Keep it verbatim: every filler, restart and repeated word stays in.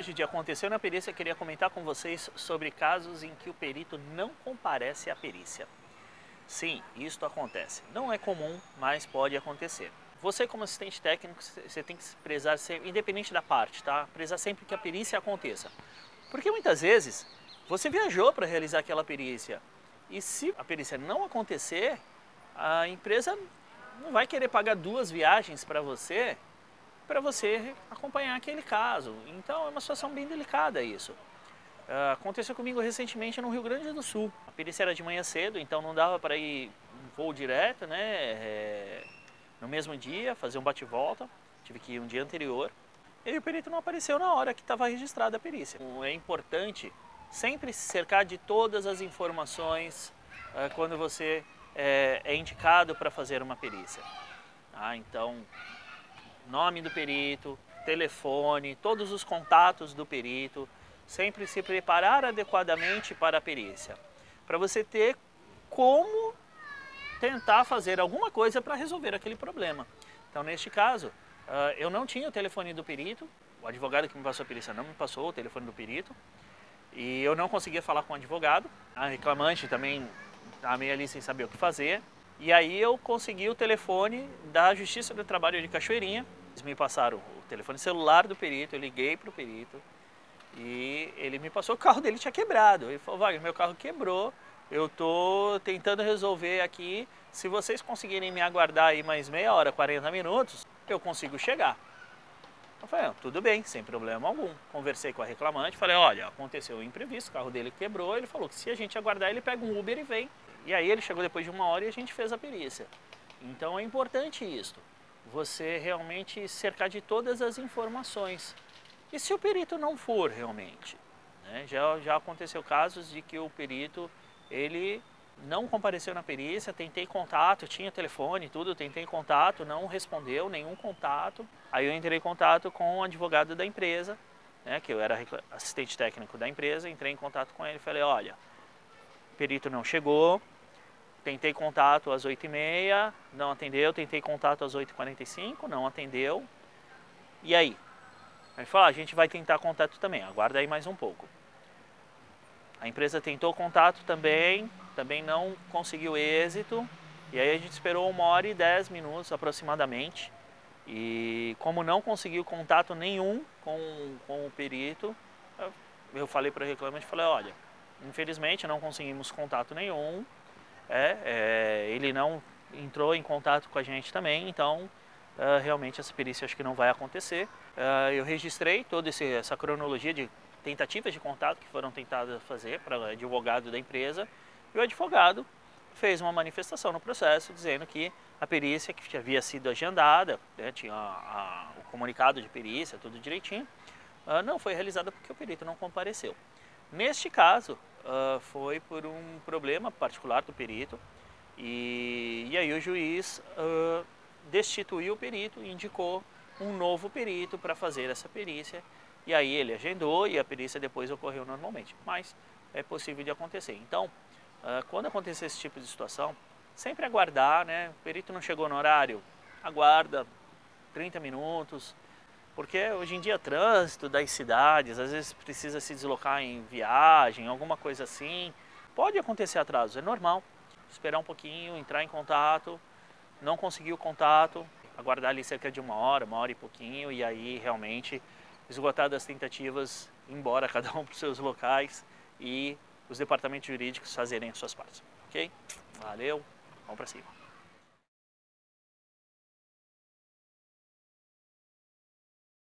Hoje de Aconteceu na Perícia, eu queria comentar com vocês sobre casos em que o perito não comparece à perícia. Sim, isto acontece. Não é comum, mas pode acontecer. Você, como assistente técnico, você tem que prezar, independente da parte, tá? Prezar sempre que a perícia aconteça. Porque muitas vezes você viajou para realizar aquela perícia e se a perícia não acontecer, a empresa não vai querer pagar duas viagens para você para você acompanhar aquele caso. Então é uma situação bem delicada isso. Uh, aconteceu comigo recentemente no Rio Grande do Sul. A perícia era de manhã cedo, então não dava para ir um voo direto, né? É, no mesmo dia, fazer um bate-volta. Tive que ir um dia anterior. E o perito não apareceu na hora que estava registrada a perícia. É importante sempre se cercar de todas as informações uh, quando você é, é indicado para fazer uma perícia. Ah, então... nome do perito, telefone, todos os contatos do perito, sempre se preparar adequadamente para a perícia, para você ter como tentar fazer alguma coisa para resolver aquele problema. Então, neste caso, eu não tinha o telefone do perito, o advogado que me passou a perícia não me passou o telefone do perito, e eu não conseguia falar com o advogado, a reclamante também estava meio ali sem saber o que fazer. E aí eu consegui o telefone da Justiça do Trabalho de Cachoeirinha. Eles me passaram o telefone celular do perito, eu liguei para o perito e ele me passou, o carro dele tinha quebrado. Ele falou, Wagner, meu carro quebrou, eu estou tentando resolver aqui. Se vocês conseguirem me aguardar aí mais meia hora, quarenta minutos, eu consigo chegar. Eu falei, tudo bem, sem problema algum. Conversei com a reclamante, falei, olha, aconteceu um imprevisto, o carro dele quebrou. Ele falou que se a gente aguardar, ele pega um Uber e vem. E aí ele chegou depois de uma hora e a gente fez a perícia. Então é importante isso, você realmente cercar de todas as informações. E se o perito não for realmente? Né? Já, já aconteceu casos de que o perito, ele não compareceu na perícia, tentei contato, tinha telefone e tudo, tentei contato, não respondeu nenhum contato. Aí eu entrei em contato com o advogado da empresa, né, que eu era assistente técnico da empresa, entrei em contato com ele e falei, olha... o perito não chegou, tentei contato às oito e meia, não atendeu, tentei contato às oito e quarenta e cinco, não atendeu. E aí? Ele falou, ah, a gente vai tentar contato também, aguarda aí mais um pouco. A empresa tentou contato também, também não conseguiu êxito. E aí a gente esperou uma hora e dez minutos aproximadamente. E como não conseguiu contato nenhum com, com o perito, eu falei para o reclamante, falei, olha... infelizmente, não conseguimos contato nenhum, é, é, ele não entrou em contato com a gente também, então uh, realmente essa perícia acho que não vai acontecer. Uh, eu registrei toda esse, essa cronologia de tentativas de contato que foram tentadas fazer para o advogado da empresa, e o advogado fez uma manifestação no processo dizendo que a perícia que havia sido agendada, né, tinha a, a, o comunicado de perícia, tudo direitinho, uh, não foi realizada porque o perito não compareceu. Neste caso, uh, foi por um problema particular do perito e, e aí o juiz uh, destituiu o perito e indicou um novo perito para fazer essa perícia. E aí ele agendou e a perícia depois ocorreu normalmente, mas é possível de acontecer. Então, uh, quando acontecer esse tipo de situação, sempre aguardar, né? O perito não chegou no horário, aguarda trinta minutos. Porque hoje em dia trânsito das cidades, às vezes precisa se deslocar em viagem, alguma coisa assim. Pode acontecer atraso, é normal. Esperar um pouquinho, entrar em contato, não conseguir o contato, aguardar ali cerca de uma hora, uma hora e pouquinho, e aí realmente esgotadas as tentativas, embora cada um para os seus locais e os departamentos jurídicos fazerem as suas partes. Ok? Valeu, vamos para cima.